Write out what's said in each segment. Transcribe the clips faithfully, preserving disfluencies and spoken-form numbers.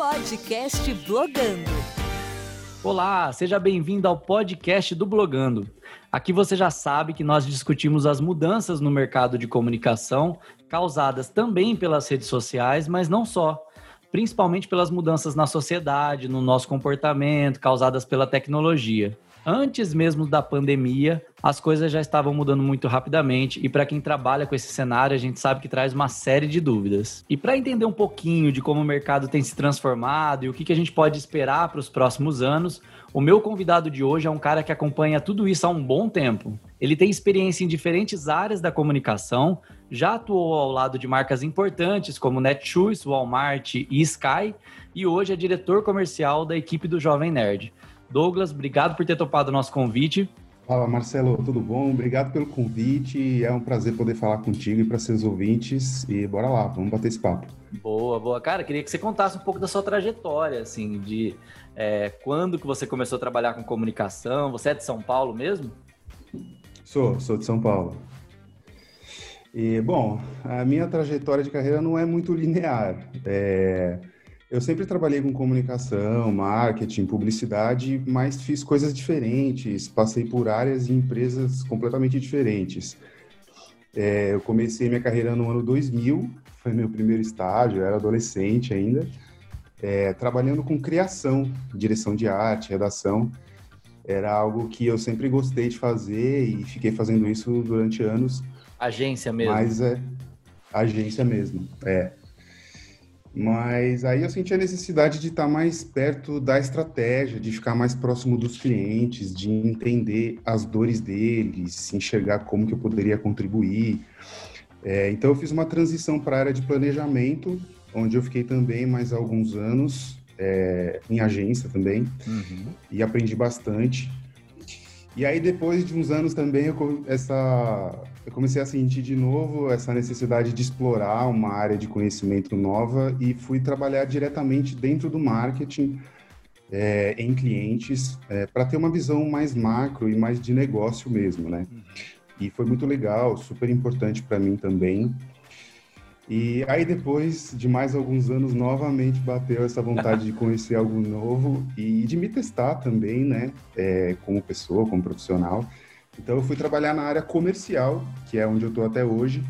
Podcast Blogando. Olá, seja bem-vindo ao podcast do Blogando. Aqui você já sabe que nós discutimos as mudanças no mercado de comunicação, causadas também pelas redes sociais, mas não só. Principalmente pelas mudanças na sociedade, no nosso comportamento, causadas pela tecnologia. Antes mesmo da pandemia, as coisas já estavam mudando muito rapidamente e para quem trabalha com esse cenário, a gente sabe que traz uma série de dúvidas. E para entender um pouquinho de como o mercado tem se transformado e o que, que a gente pode esperar para os próximos anos, o meu convidado de hoje é um cara que acompanha tudo isso há um bom tempo. Ele tem experiência em diferentes áreas da comunicação, já atuou ao lado de marcas importantes como Netshoes, Walmart e Sky e hoje é diretor comercial da equipe do Jovem Nerd. Douglas, obrigado por ter topado o nosso convite. Fala, Marcelo, tudo bom? Obrigado pelo convite, é um prazer poder falar contigo e para seus ouvintes, e bora lá, vamos bater esse papo. Boa, boa. Cara, queria que você contasse um pouco da sua trajetória, assim, de é, quando que você começou a trabalhar com comunicação, você é de São Paulo mesmo? Sou, sou de São Paulo. E, bom, a minha trajetória de carreira não é muito linear, é... Eu sempre trabalhei com comunicação, marketing, publicidade, mas fiz coisas diferentes, passei por áreas e empresas completamente diferentes. É, eu comecei minha carreira no ano dois mil, foi meu primeiro estágio, eu era adolescente ainda, é, trabalhando com criação, direção de arte, redação. Era algo que eu sempre gostei de fazer e fiquei fazendo isso durante anos. Agência mesmo? Mas é, agência mesmo, é. Mas aí eu senti a necessidade de estar mais perto da estratégia, de ficar mais próximo dos clientes, de entender as dores deles, enxergar como que eu poderia contribuir. É, então eu fiz uma transição para a área de planejamento, onde eu fiquei também mais alguns anos, é, em agência também, uhum. E aprendi bastante. E aí depois de uns anos também eu, essa, eu comecei a sentir de novo essa necessidade de explorar uma área de conhecimento nova e fui trabalhar diretamente dentro do marketing, é, em clientes, é, para ter uma visão mais macro e mais de negócio mesmo, né? E foi muito legal, super importante para mim também. E aí depois de mais alguns anos, novamente bateu essa vontade de conhecer algo novo e de me testar também, né, é, como pessoa, como profissional. Então eu fui trabalhar na área comercial, que é onde eu estou até hoje,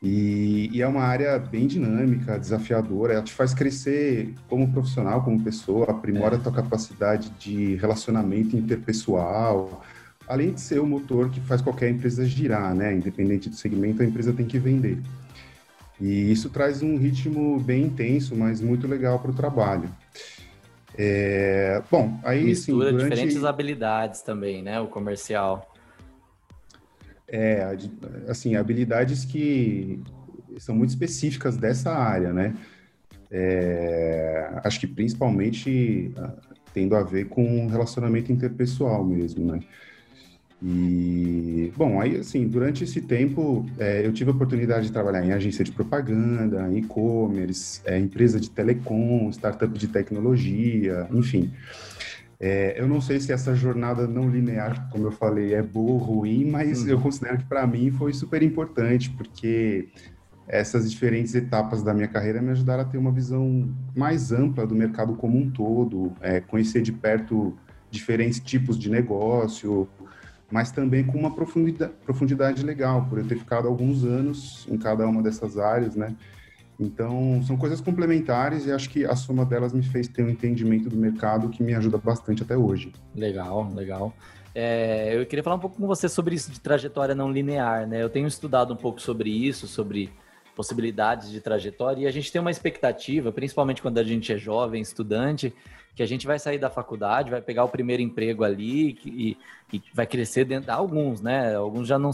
e, e é uma área bem dinâmica, desafiadora, ela te faz crescer como profissional, como pessoa, aprimora a tua capacidade de relacionamento interpessoal, além de ser o motor que faz qualquer empresa girar, né, independente do segmento, a empresa tem que vender. E isso traz um ritmo bem intenso, mas muito legal para o trabalho. É... Bom, aí mistura sim, durante... diferentes habilidades também, né? O comercial. É, assim, habilidades que são muito específicas dessa área, né? É... Acho que principalmente tendo a ver com relacionamento interpessoal mesmo, né? E, bom, aí assim, durante esse tempo é, eu tive a oportunidade de trabalhar em agência de propaganda, e-commerce, é, empresa de telecom, startup de tecnologia, enfim. É, eu não sei se essa jornada não linear, como eu falei, é boa ou ruim, mas hum. eu considero que para mim foi super importante, porque essas diferentes etapas da minha carreira me ajudaram a ter uma visão mais ampla do mercado como um todo, é, conhecer de perto diferentes tipos de negócio, mas também com uma profundidade, profundidade legal, por eu ter ficado alguns anos em cada uma dessas áreas, né? Então, são coisas complementares e acho que a soma delas me fez ter um entendimento do mercado que me ajuda bastante até hoje. Legal, legal. É, eu queria falar um pouco com você sobre isso de trajetória não linear, né? Eu tenho estudado um pouco sobre isso, sobre possibilidades de trajetória e a gente tem uma expectativa, principalmente quando a gente é jovem, estudante, que a gente vai sair da faculdade, vai pegar o primeiro emprego ali e, e vai crescer dentro... Alguns, né? Alguns já não,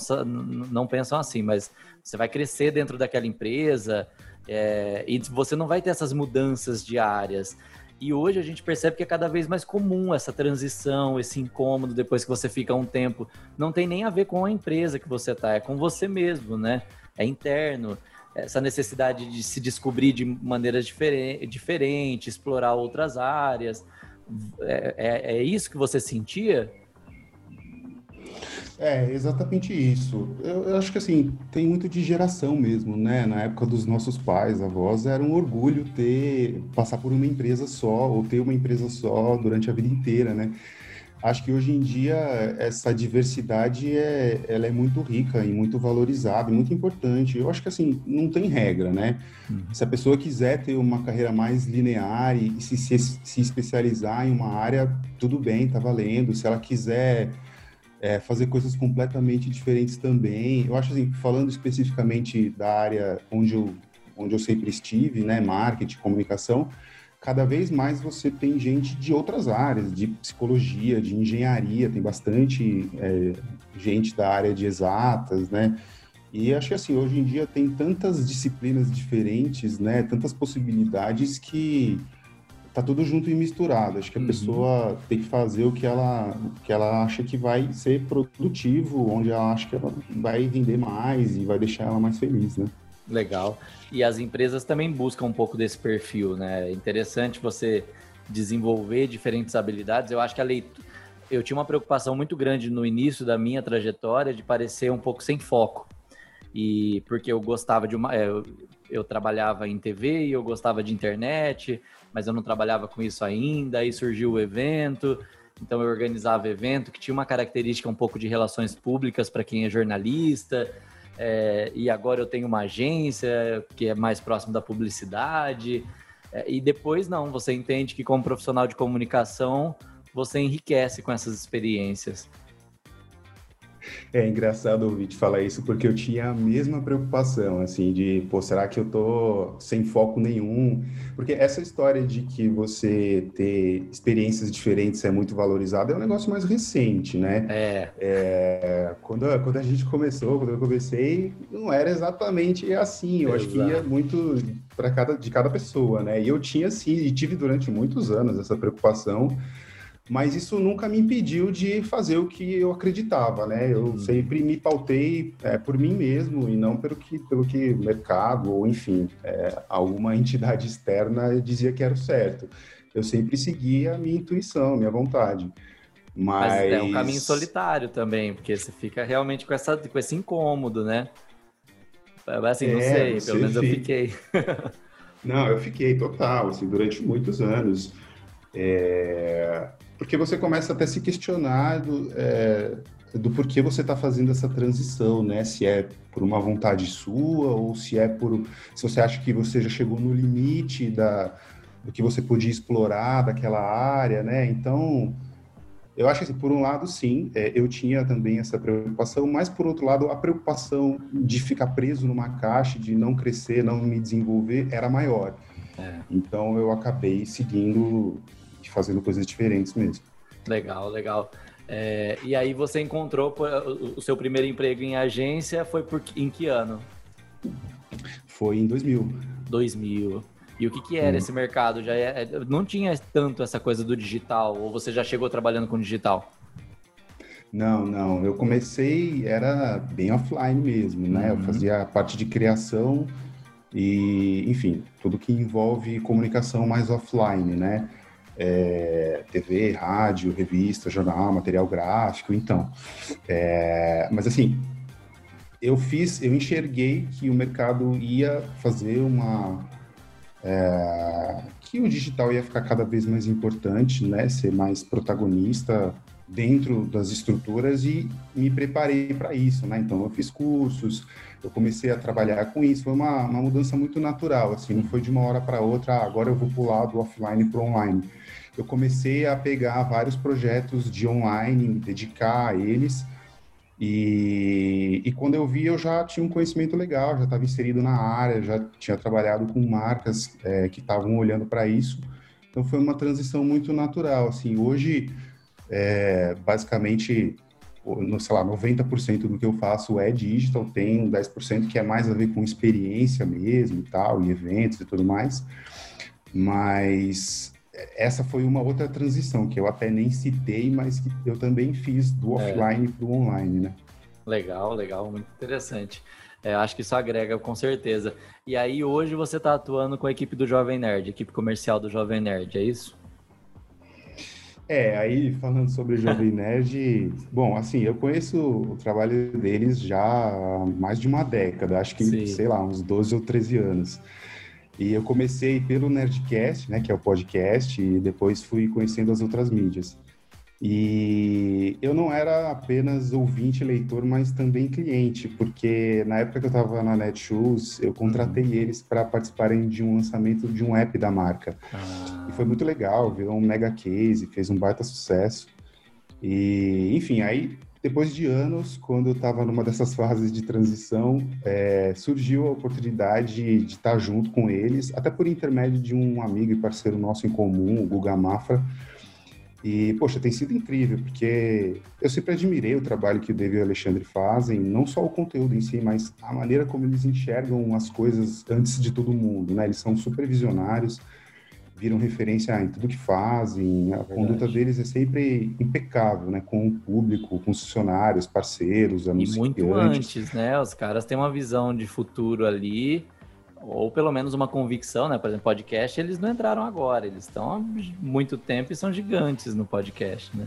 não pensam assim, mas você vai crescer dentro daquela empresa é, e você não vai ter essas mudanças diárias. E hoje a gente percebe que é cada vez mais comum essa transição, esse incômodo depois que você fica um tempo. Não tem nem a ver com a empresa que você está, é com você mesmo, né? É interno. Essa necessidade de se descobrir de maneiras diferentes, diferente, explorar outras áreas. É, é, é isso que você sentia? É, exatamente isso. Eu, eu acho que, assim, tem muito de geração mesmo, né? Na época dos nossos pais, avós, era um orgulho ter, passar por uma empresa só, ou ter uma empresa só durante a vida inteira, né? Acho que hoje em dia essa diversidade é, ela é muito rica e muito valorizada, e muito importante. Eu acho que, assim, não tem regra, né? Uhum. Se a pessoa quiser ter uma carreira mais linear e se, se, se especializar em uma área, tudo bem, tá valendo. Se ela quiser é, fazer coisas completamente diferentes também. Eu acho, assim, falando especificamente da área onde eu, onde eu sempre estive, né? Marketing, comunicação. Cada vez mais você tem gente de outras áreas, de psicologia, de engenharia, tem bastante é, gente da área de exatas, né? E acho que, assim, hoje em dia tem tantas disciplinas diferentes, né? Tantas possibilidades que tá tudo junto e misturado. Acho que a uhum. pessoa tem que fazer o que ela, o que ela acha que vai ser produtivo, onde ela acha que ela vai render mais e vai deixar ela mais feliz, né? Legal. E as empresas também buscam um pouco desse perfil, né? É interessante você desenvolver diferentes habilidades. Eu acho que a leitura... Eu tinha uma preocupação muito grande no início da minha trajetória de parecer um pouco sem foco. E porque eu gostava de uma... Eu, eu trabalhava em T V e eu gostava de internet, mas eu não trabalhava com isso ainda. Aí surgiu o evento. Então eu organizava evento que tinha uma característica um pouco de relações públicas para quem é jornalista... É, e agora eu tenho uma agência que é mais próximo da publicidade, é, e depois não, você entende que como profissional de comunicação, você enriquece com essas experiências. É engraçado ouvir te falar isso, porque eu tinha a mesma preocupação, assim, de, pô, será que eu tô sem foco nenhum? Porque essa história de que você ter experiências diferentes é muito valorizada é um negócio mais recente, né? É. é quando, quando a gente começou, quando eu comecei, não era exatamente assim. Eu Exato. Acho que ia muito pra cada, de cada pessoa, né? E eu tinha, assim, e tive durante muitos anos essa preocupação. Mas isso nunca me impediu de fazer o que eu acreditava, né? Eu uhum. sempre me pautei é, por mim mesmo e não pelo que, pelo que o mercado ou, enfim, é, alguma entidade externa dizia que era o certo. Eu sempre seguia a minha intuição, a minha vontade. Mas... Mas é um caminho solitário também, porque você fica realmente com, essa, com esse incômodo, né? Assim, não é, sei, pelo menos fica. eu fiquei. Não, eu fiquei total, assim, durante muitos anos. É... Porque você começa até a se questionar do, é, do porquê você está fazendo essa transição, né? Se é por uma vontade sua ou se é por... Se você acha que você já chegou no limite da, do que você podia explorar daquela área, né? Então, eu acho que, por um lado, sim, é, eu tinha também essa preocupação, mas, por outro lado, a preocupação de ficar preso numa caixa, de não crescer, não me desenvolver, era maior. É. Então, eu acabei seguindo... fazendo coisas diferentes mesmo. Legal, legal. É, e aí você encontrou o seu primeiro emprego em agência, foi por, em que ano? Foi em dois mil. dois mil. E o que, que era hum. esse mercado? Já é, não tinha tanto essa coisa do digital, ou você já chegou trabalhando com digital? Não, não. Eu comecei, era bem offline mesmo, né? Uhum. Eu fazia parte de criação e, enfim, tudo que envolve comunicação mais offline, né? É, T V, rádio, revista, jornal, material gráfico, então. É, mas assim, eu fiz, eu enxerguei que o mercado ia fazer uma... É, que o digital ia ficar cada vez mais importante, né? Ser mais protagonista dentro das estruturas e me preparei para isso, né? Então eu fiz cursos, eu comecei a trabalhar com isso, foi uma, uma mudança muito natural, assim, não foi de uma hora para outra, ah, agora eu vou pular do offline para o online. Eu comecei a pegar vários projetos de online, me dedicar a eles, e, e quando eu vi, eu já tinha um conhecimento legal, já estava inserido na área, já tinha trabalhado com marcas é, que estavam olhando para isso, então foi uma transição muito natural, assim, hoje, é, basicamente... sei lá, noventa por cento do que eu faço é digital, tem dez por cento que é mais a ver com experiência mesmo e tal, e eventos e tudo mais, mas essa foi uma outra transição que eu até nem citei, mas que eu também fiz do offline é. para o online, né? Legal, legal, muito interessante. É, acho que isso agrega, com certeza. E aí hoje você está atuando com a equipe do Jovem Nerd, equipe comercial do Jovem Nerd, é isso? É, aí falando sobre o Jovem Nerd, bom, assim, eu conheço o trabalho deles já há mais de uma década, acho que, Sim. sei lá, uns doze ou treze anos. E eu comecei pelo Nerdcast, né, que é o podcast, e depois fui conhecendo as outras mídias. E eu não era apenas ouvinte e leitor, mas também cliente, porque na época que eu estava na Netshoes, eu contratei uhum. eles para participarem de um lançamento de um app da marca. Ah. E foi muito legal, virou um mega case, fez um baita sucesso. E, enfim, aí depois de anos, quando eu estava numa dessas fases de transição, é, surgiu a oportunidade de estar junto com eles, até por intermédio de um amigo e parceiro nosso em comum, o Guga Mafra. E, poxa, tem sido incrível, porque eu sempre admirei o trabalho que o David e o Alexandre fazem, não só o conteúdo em si, mas a maneira como eles enxergam as coisas antes de todo mundo, né? Eles são super visionários, viram referência em tudo que fazem, a Verdade. Conduta deles é sempre impecável, né? Com o público, com os funcionários, parceiros, anunciantes. E muito antes, né? Os caras têm uma visão de futuro ali, ou pelo menos uma convicção, né? Por exemplo, podcast, eles não entraram agora, eles estão há muito tempo e são gigantes no podcast, né?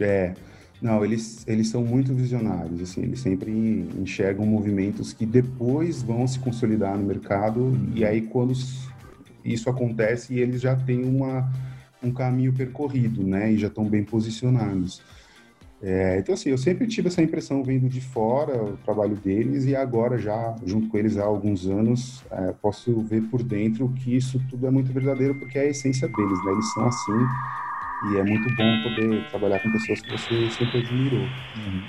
É, não, eles, eles são muito visionários, assim, eles sempre enxergam movimentos que depois vão se consolidar no mercado, uhum. e aí quando isso acontece, eles já têm uma, um caminho percorrido, né? E já estão bem posicionados. É, então, assim, eu sempre tive essa impressão vendo de fora o trabalho deles e agora já, junto com eles há alguns anos, é, posso ver por dentro que isso tudo é muito verdadeiro porque é a essência deles, né? Eles são assim e é muito bom poder trabalhar com pessoas que você sempre admirou. Uhum.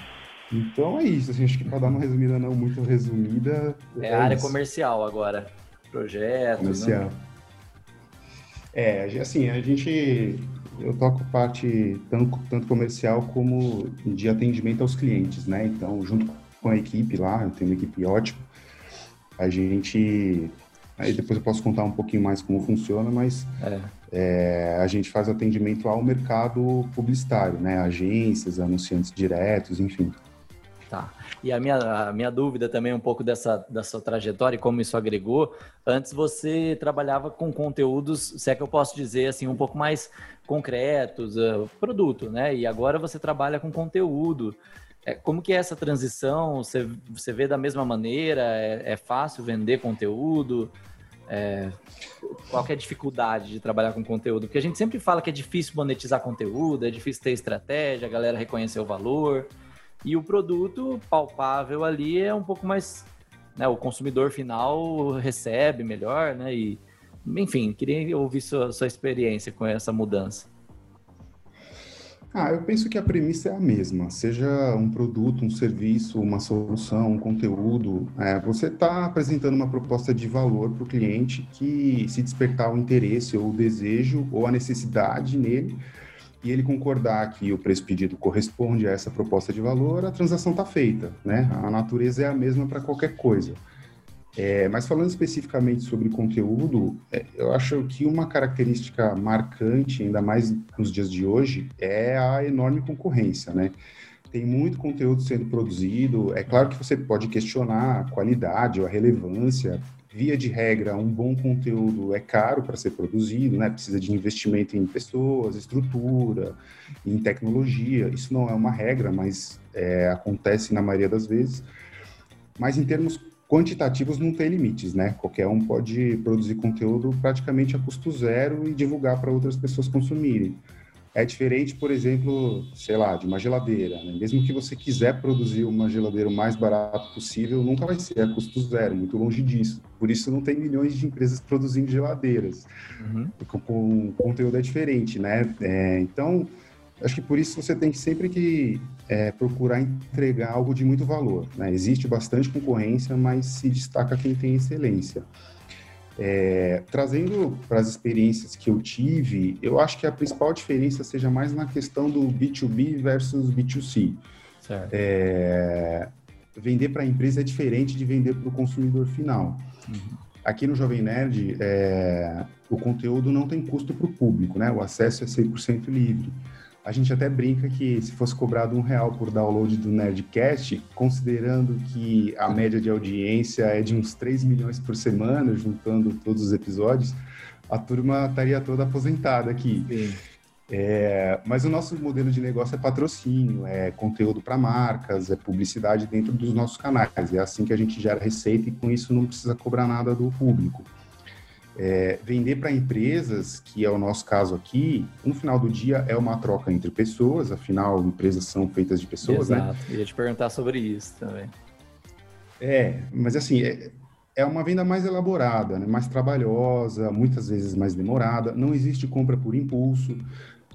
Então é isso, assim, acho que para dar uma resumida não muito resumida... É, é a área isso. comercial agora, projeto... Comercial. Né? É, assim, a gente... Eu toco parte tanto, tanto comercial como de atendimento aos clientes, né? Então, junto com a equipe lá, eu tenho uma equipe ótima, a gente... Aí depois eu posso contar um pouquinho mais como funciona, mas é. É, a gente faz atendimento ao mercado publicitário, né? Agências, anunciantes diretos, enfim. Tá. E a minha, a minha dúvida também um pouco dessa, dessa trajetória e como isso agregou. Antes você trabalhava com conteúdos, se é que eu posso dizer assim, um pouco mais concretos, uh, produto, né? E agora você trabalha com conteúdo. É, como que é essa transição? Você, você vê da mesma maneira? É, é fácil vender conteúdo? É, qual que é a dificuldade de trabalhar com conteúdo? Porque a gente sempre fala que é difícil monetizar conteúdo, é difícil ter estratégia, a galera reconhecer o valor... E o produto palpável ali é um pouco mais... Né, o consumidor final recebe melhor, né? E, enfim, queria ouvir sua, sua experiência com essa mudança. Ah, eu penso que a premissa é a mesma. Seja um produto, um serviço, uma solução, um conteúdo. É, você está apresentando uma proposta de valor para o cliente que se despertar o interesse ou o desejo ou a necessidade nele... e ele concordar que o preço pedido corresponde a essa proposta de valor, a transação está feita, né? A natureza é a mesma para qualquer coisa. É, mas falando especificamente sobre conteúdo, é, eu acho que uma característica marcante, ainda mais nos dias de hoje, é a enorme concorrência, né? Tem muito conteúdo sendo produzido, é claro que você pode questionar a qualidade ou a relevância. Via de regra, um bom conteúdo é caro para ser produzido, né? Precisa de investimento em pessoas, estrutura, em tecnologia. Isso não é uma regra, mas é, acontece na maioria das vezes. Mas em termos quantitativos não tem limites, né? Qualquer um pode produzir conteúdo praticamente a custo zero e divulgar para outras pessoas consumirem. É diferente, por exemplo, sei lá, de uma geladeira, né? Mesmo que você quiser produzir uma geladeira o mais barato possível, nunca vai ser a custo zero, muito longe disso. Por isso não tem milhões de empresas produzindo geladeiras. Uhum. O conteúdo é diferente, né? É, então, acho que por isso você tem que sempre que é, procurar entregar algo de muito valor, né? Existe bastante concorrência, mas se destaca quem tem excelência. É, trazendo para as experiências que eu tive, eu acho que a principal diferença seja mais na questão do B dois B versus B dois C. Certo. É, vender para a empresa é diferente de vender para o consumidor final. Uhum. Aqui no Jovem Nerd, é, o conteúdo não tem custo para o público, né? O acesso é cem por cento livre. A gente até brinca que se fosse cobrado um real por download do Nerdcast, considerando que a média de audiência é de uns três milhões por semana, juntando todos os episódios, a turma estaria toda aposentada aqui. É, mas o nosso modelo de negócio é patrocínio, é conteúdo para marcas, é publicidade dentro dos nossos canais. É assim que a gente gera receita e com isso não precisa cobrar nada do público. É, vender para empresas, que é o nosso caso aqui, no final do dia é uma troca entre pessoas, afinal, empresas são feitas de pessoas, Exato. né? Exato, ia te perguntar sobre isso também. É, mas assim, é, é uma venda mais elaborada, né? Mais trabalhosa, muitas vezes mais demorada, não existe compra por impulso,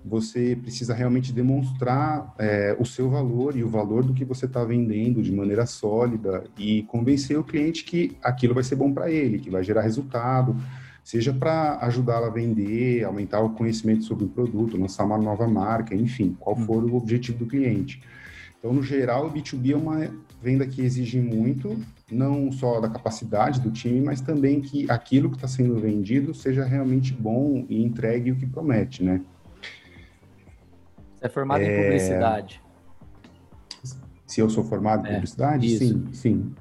você precisa realmente demonstrar é, o seu valor e o valor do que você está vendendo de maneira sólida e convencer o cliente que aquilo vai ser bom para ele, que vai gerar resultado, seja para ajudá-la a vender, aumentar o conhecimento sobre o produto, lançar uma nova marca, enfim, qual for o objetivo do cliente. Então, no geral, o B dois B é uma venda que exige muito, não só da capacidade do time, mas também que aquilo que está sendo vendido seja realmente bom e entregue o que promete, né? Você é formado é... em publicidade? Se eu sou formado é, em publicidade? Isso. Sim, sim.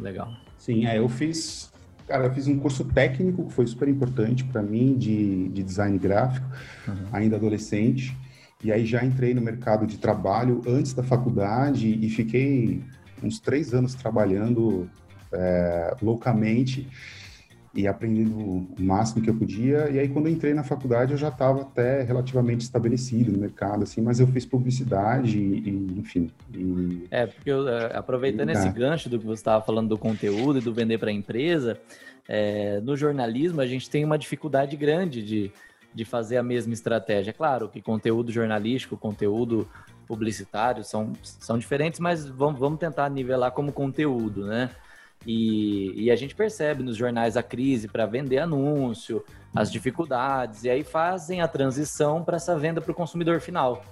Legal. Sim, é, eu fiz... Cara, eu fiz um curso técnico que foi super importante para mim, de, de design gráfico, uhum. ainda adolescente. E aí já entrei no mercado de trabalho antes da faculdade e fiquei uns três anos trabalhando é, loucamente e aprendendo o máximo que eu podia. E aí, quando eu entrei na faculdade, eu já estava até relativamente estabelecido no mercado, assim, mas eu fiz publicidade e, e enfim... E, é, porque eu, aproveitando e, esse é. gancho do que você estava falando do conteúdo e do vender para a empresa, é, no jornalismo a gente tem uma dificuldade grande de, de fazer a mesma estratégia. Claro que conteúdo jornalístico, conteúdo publicitário são, são diferentes, mas vamos, vamos tentar nivelar como conteúdo, né? E, e a gente percebe nos jornais a crise para vender anúncio, as dificuldades, e aí fazem a transição para essa venda para o consumidor final,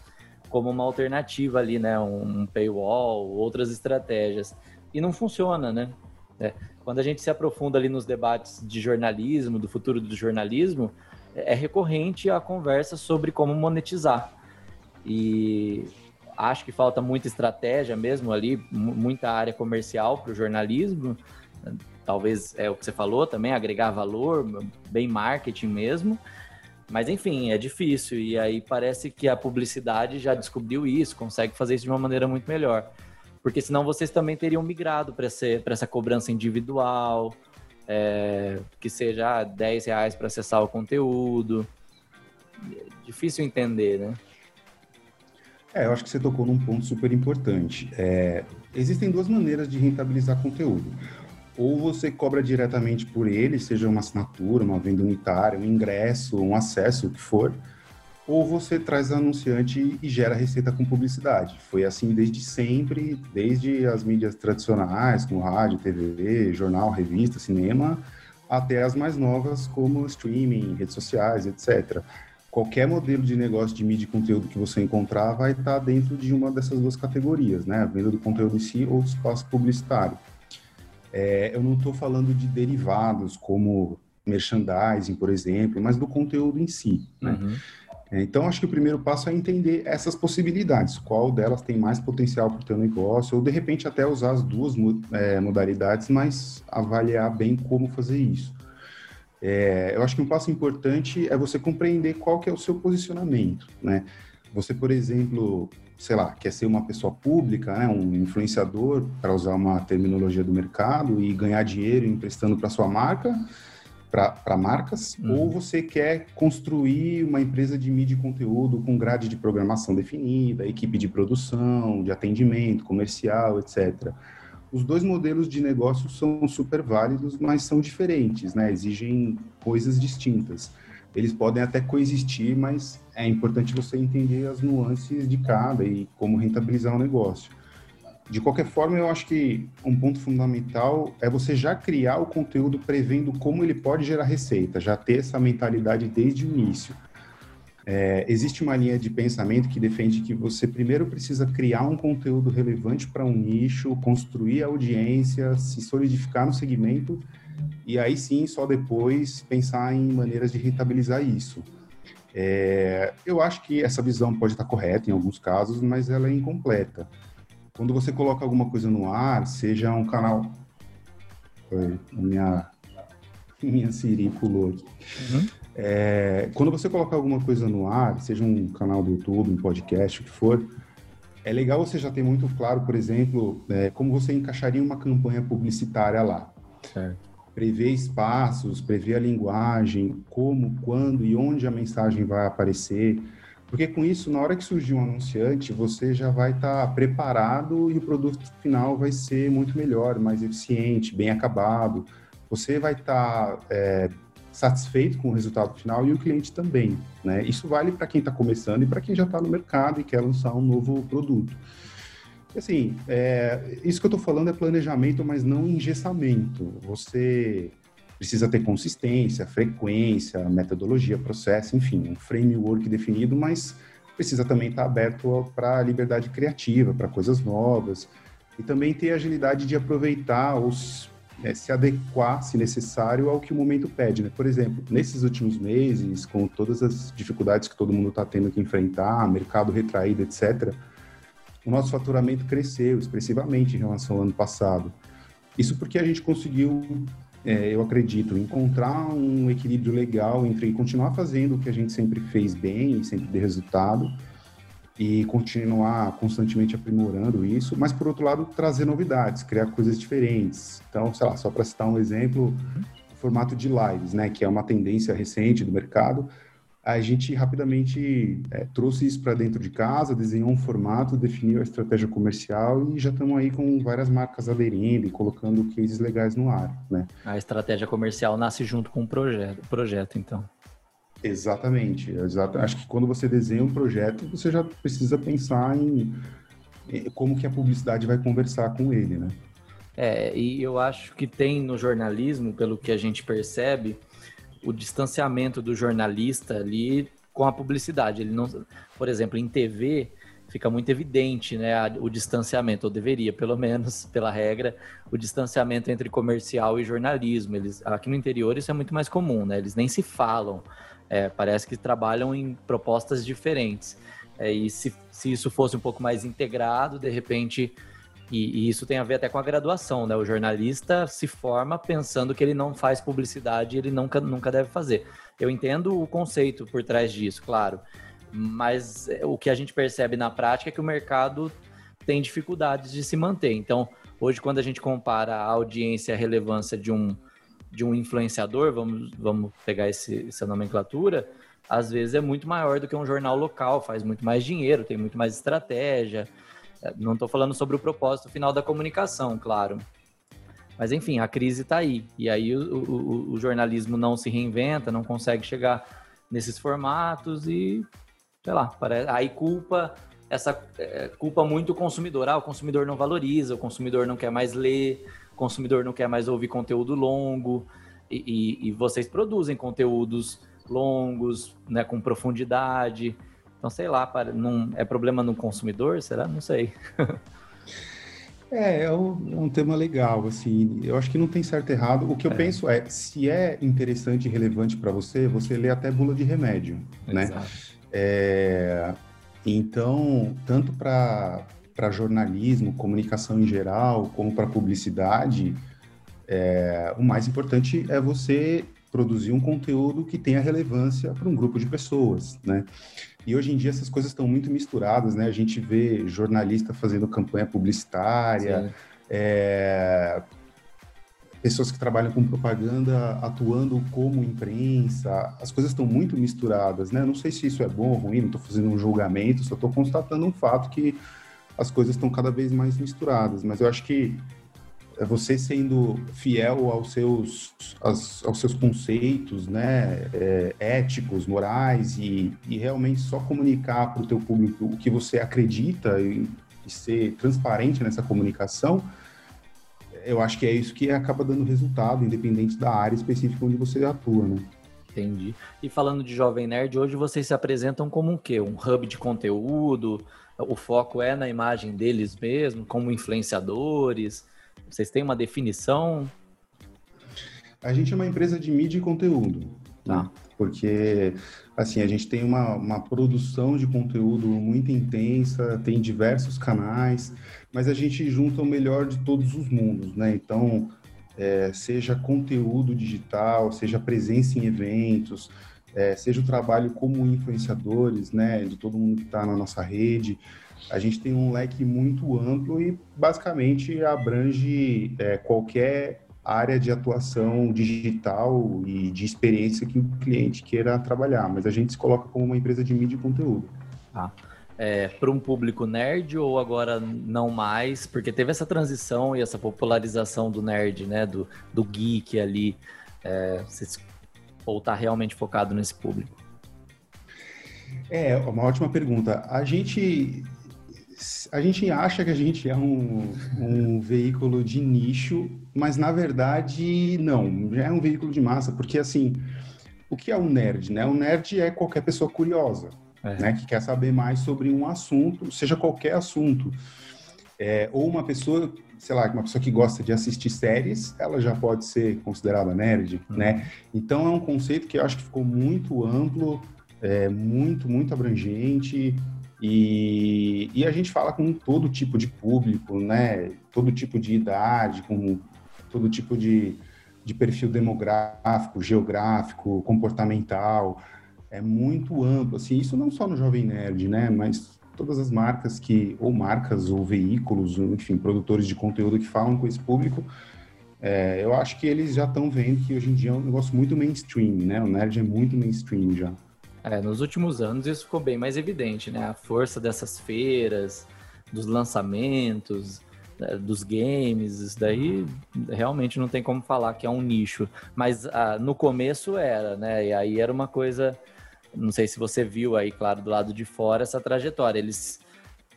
como uma alternativa ali, né? Um paywall, outras estratégias. E não funciona, né? É, quando a gente se aprofunda ali nos debates de jornalismo, do futuro do jornalismo, é recorrente a conversa sobre como monetizar. E... acho que falta muita estratégia mesmo ali, muita área comercial para o jornalismo, talvez é o que você falou também, agregar valor, bem marketing mesmo, mas enfim, é difícil, e aí parece que a publicidade já descobriu isso, consegue fazer isso de uma maneira muito melhor, porque senão vocês também teriam migrado para essa, para essa cobrança individual, é, que seja dez reais para acessar o conteúdo, é difícil entender, né? É, eu acho que você tocou num ponto super importante. É, existem duas maneiras de rentabilizar conteúdo. Ou você cobra diretamente por ele, seja uma assinatura, uma venda unitária, um ingresso, um acesso, o que for, ou você traz anunciante e gera receita com publicidade. Foi assim desde sempre, desde as mídias tradicionais, como rádio, T V, jornal, revista, cinema, até as mais novas, como streaming, redes sociais, etcétera. Qualquer modelo de negócio de mídia e conteúdo que você encontrar vai estar dentro de uma dessas duas categorias, né? A venda do conteúdo em si ou do espaço publicitário. É, eu não estou falando de derivados, como merchandising, por exemplo, mas do conteúdo em si, né? Uhum. É, então, acho que o primeiro passo é entender essas possibilidades, qual delas tem mais potencial para o teu negócio, ou de repente até usar as duas é, modalidades, mas avaliar bem como fazer isso. É, eu acho que um passo importante é você compreender qual que é o seu posicionamento, né? Você, por exemplo, sei lá, quer ser uma pessoa pública, né? Um influenciador, para usar uma terminologia do mercado, e ganhar dinheiro emprestando para sua marca, para marcas, uhum. ou você quer construir uma empresa de mídia e conteúdo com grade de programação definida, equipe de produção, de atendimento, comercial, etcétera. Os dois modelos de negócio são super válidos, mas são diferentes, né? Exigem coisas distintas. Eles podem até coexistir, mas é importante você entender as nuances de cada e como rentabilizar o negócio. De qualquer forma, eu acho que um ponto fundamental é você já criar o conteúdo prevendo como ele pode gerar receita, já ter essa mentalidade desde o início. É, existe uma linha de pensamento que defende que você primeiro precisa criar um conteúdo relevante para um nicho, construir a audiência, se solidificar no segmento e aí sim, só depois, pensar em maneiras de rentabilizar isso. É, eu acho que essa visão pode estar correta em alguns casos, mas ela é incompleta. Quando você coloca alguma coisa no ar, seja um canal... Minha, minha Siri pulou aqui. Uhum. É, quando você colocar alguma coisa no ar, seja um canal do YouTube, um podcast, o que for, é legal você já ter muito claro, por exemplo, é, como você encaixaria uma campanha publicitária lá. É. Prever espaços, prever a linguagem, como, quando e onde a mensagem vai aparecer. Porque com isso, na hora que surgir um anunciante, você já vai estar tá preparado e o produto final vai ser muito melhor, mais eficiente, bem acabado. Você vai estar... Tá, é, satisfeito com o resultado final e o cliente também, né? Isso vale para quem está começando e para quem já está no mercado e quer lançar um novo produto. Assim, é, isso que eu estou falando é planejamento, mas não engessamento. Você precisa ter consistência, frequência, metodologia, processo, enfim, um framework definido, mas precisa também estar tá aberto para a liberdade criativa, para coisas novas e também ter agilidade de aproveitar os É, se adequar, se necessário, ao que o momento pede, né? Por exemplo, nesses últimos meses, com todas as dificuldades que todo mundo está tendo que enfrentar, mercado retraído, etcétera, o nosso faturamento cresceu expressivamente em relação ao ano passado. Isso porque a gente conseguiu, é, eu acredito, encontrar um equilíbrio legal entre continuar fazendo o que a gente sempre fez bem e sempre deu resultado, e continuar constantemente aprimorando isso, mas, por outro lado, trazer novidades, criar coisas diferentes. Então, sei lá, só para citar um exemplo, o formato de lives, né, que é uma tendência recente do mercado, a gente rapidamente é, trouxe isso para dentro de casa, desenhou um formato, definiu a estratégia comercial e já estamos aí com várias marcas aderindo e colocando cases legais no ar, né? A estratégia comercial nasce junto com o projeto, projeto então. Exatamente, exato. Acho que quando você desenha um projeto, você já precisa pensar em como que a publicidade vai conversar com ele, né? É, e eu acho que tem no jornalismo, pelo que a gente percebe, o distanciamento do jornalista ali com a publicidade. Ele não, por exemplo, em T V fica muito evidente, né, o distanciamento, ou deveria, pelo menos, pela regra, o distanciamento entre comercial e jornalismo. Eles, aqui no interior isso é muito mais comum, né? Eles nem se falam. É, parece que trabalham em propostas diferentes. É, e se, se isso fosse um pouco mais integrado, de repente... E, e isso tem a ver até com a graduação, né? O jornalista se forma pensando que ele não faz publicidade e ele nunca, nunca deve fazer. Eu entendo o conceito por trás disso, claro. Mas o que a gente percebe na prática é que o mercado tem dificuldades de se manter. Então, hoje, quando a gente compara a audiência e a relevância de um... de um influenciador, vamos, vamos pegar esse, essa nomenclatura, às vezes é muito maior do que um jornal local, faz muito mais dinheiro, tem muito mais estratégia. Não estou falando sobre o propósito final da comunicação, claro. Mas, enfim, a crise está aí. E aí o, o, o jornalismo não se reinventa, não consegue chegar nesses formatos e, sei lá, aí culpa, essa, culpa muito o consumidor. Ah, o consumidor não valoriza, o consumidor não quer mais ler... O consumidor não quer mais ouvir conteúdo longo e, e, e vocês produzem conteúdos longos, né, com profundidade. Então, sei lá, para, não, é problema no consumidor? Será? Não sei. é, é um, é um tema legal, assim. Eu acho que não tem certo e errado. O que eu é. penso é, se é interessante e relevante para você, você lê até bula de remédio, né? Exato. É, então, tanto para... para jornalismo, comunicação em geral, como para publicidade, é, o mais importante é você produzir um conteúdo que tenha relevância para um grupo de pessoas, né? E hoje em dia essas coisas estão muito misturadas, né? A gente vê jornalista fazendo campanha publicitária, é, pessoas que trabalham com propaganda atuando como imprensa, as coisas estão muito misturadas, né? Não sei se isso é bom ou ruim, não estou fazendo um julgamento, só estou constatando um fato que as coisas estão cada vez mais misturadas, mas eu acho que você sendo fiel aos seus, aos, aos seus conceitos, né, é, éticos, morais, e, e realmente só comunicar para o teu público o que você acredita e, e ser transparente nessa comunicação, eu acho que é isso que acaba dando resultado, independente da área específica onde você atua, né? Entendi. E falando de Jovem Nerd, hoje vocês se apresentam como um quê? Um hub de conteúdo? O foco é na imagem deles mesmo, como influenciadores? Vocês têm uma definição? A gente é uma empresa de mídia e conteúdo, tá? Porque, assim, a gente tem uma, uma produção de conteúdo muito intensa, tem diversos canais, mas a gente junta o melhor de todos os mundos, né? Então, é, seja conteúdo digital, seja presença em eventos, é, seja o trabalho como influenciadores, né, de todo mundo que está na nossa rede. A gente tem um leque muito amplo e basicamente abrange é, qualquer área de atuação digital e de experiência que o cliente queira trabalhar, mas a gente se coloca como uma empresa de mídia e conteúdo. Ah, é, para um público nerd ou agora não mais? Porque teve essa transição e essa popularização do nerd, né, do, do geek ali, é, ou está realmente focado nesse público? É, uma ótima pergunta. A gente... A gente acha que a gente é um, um veículo de nicho, mas na verdade não, já é um veículo de massa, porque assim, o que é um nerd, né? Um nerd é qualquer pessoa curiosa, é. né? Que quer saber mais sobre um assunto, seja qualquer assunto. É, ou uma pessoa, sei lá, uma pessoa que gosta de assistir séries, ela já pode ser considerada nerd, hum. né? Então é um conceito que eu acho que ficou muito amplo, é, muito, muito abrangente. E, e a gente fala com todo tipo de público, né? Todo tipo de idade, com todo tipo de, de perfil demográfico, geográfico, comportamental. É muito amplo, assim, isso não só no Jovem Nerd, né? Mas todas as marcas que, ou marcas, ou veículos, enfim, produtores de conteúdo que falam com esse público, é, eu acho que eles já estão vendo que hoje em dia é um negócio muito mainstream, né? O nerd é muito mainstream já. É, nos últimos anos isso ficou bem mais evidente, né? A força dessas feiras, dos lançamentos, dos games, isso daí realmente não tem como falar que é um nicho. Mas ah, no começo era, né? E aí era uma coisa, não sei se você viu aí, claro, do lado de fora, essa trajetória. Eles,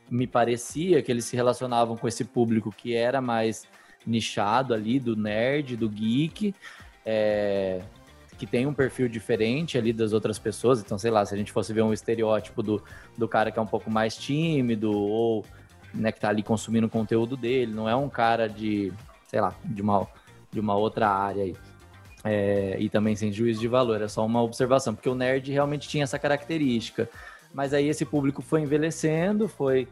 me parecia que eles se relacionavam com esse público que era mais nichado ali, do nerd, do geek, é... que tem um perfil diferente ali das outras pessoas. Então, sei lá, se a gente fosse ver um estereótipo do, do cara que é um pouco mais tímido ou, né, que tá ali consumindo o conteúdo dele, não é um cara de, sei lá, de uma, de uma outra área aí. É, e também sem juízo de valor, é só uma observação, porque o nerd realmente tinha essa característica. Mas aí esse público foi envelhecendo, foi,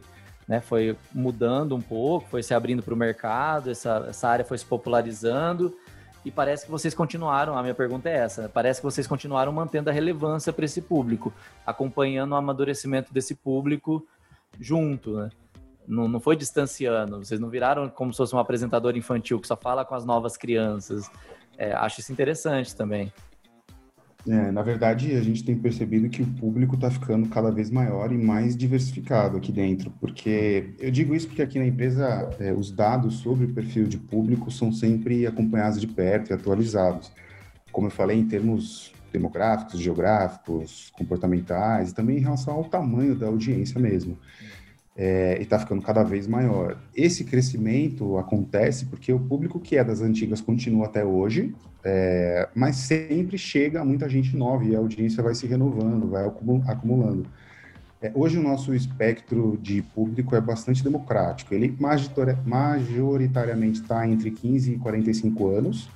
né, foi mudando um pouco, foi se abrindo para o mercado, essa, essa área foi se popularizando. E parece que vocês continuaram, a minha pergunta é essa, né? Parece que vocês continuaram mantendo a relevância para esse público, acompanhando o amadurecimento desse público junto, né? Não, não foi distanciando, vocês não viraram como se fosse um apresentador infantil que só fala com as novas crianças. É, acho isso interessante também. É, na verdade, a gente tem percebido que o público está ficando cada vez maior e mais diversificado aqui dentro, porque eu digo isso porque aqui na empresa é, os dados sobre o perfil de público são sempre acompanhados de perto e atualizados, como eu falei, em termos demográficos, geográficos, comportamentais e também em relação ao tamanho da audiência mesmo, é, e está ficando cada vez maior. Esse crescimento acontece porque o público que é das antigas continua até hoje, É, mas sempre chega muita gente nova e a audiência vai se renovando, vai acumulando. É, hoje o nosso espectro de público é bastante democrático. Ele majoritariamente está entre quinze e quarenta e cinco anos,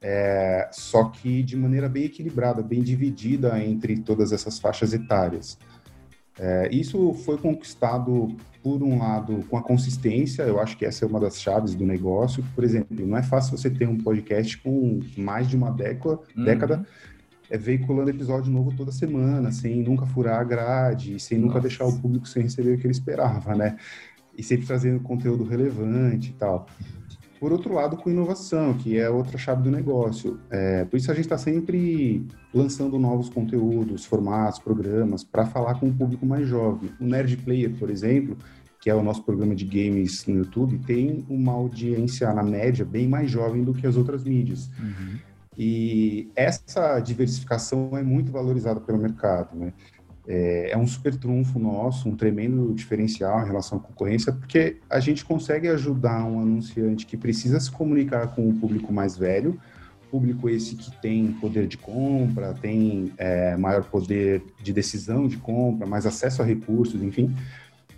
é, só que de maneira bem equilibrada, bem dividida entre todas essas faixas etárias. É, isso foi conquistado, por um lado, com a consistência. Eu acho que essa é uma das chaves do negócio. Por exemplo, não é fácil você ter um podcast com mais de uma década, uhum. década é, veiculando episódio novo toda semana, sem nunca furar a grade, sem Nossa. nunca deixar o público sem receber o que ele esperava, né? E sempre trazendo conteúdo relevante e tal. Por outro lado, com inovação, que é outra chave do negócio. É, por isso a gente está sempre lançando novos conteúdos, formatos, programas, para falar com o público mais jovem. O Nerd Player, por exemplo, que é o nosso programa de games no YouTube, tem uma audiência, na média, bem mais jovem do que as outras mídias. Uhum. E essa diversificação é muito valorizada pelo mercado, né? É um super trunfo nosso, um tremendo diferencial em relação à concorrência, porque a gente consegue ajudar um anunciante que precisa se comunicar com o público mais velho, público esse que tem poder de compra, tem é, maior poder de decisão de compra, mais acesso a recursos, enfim.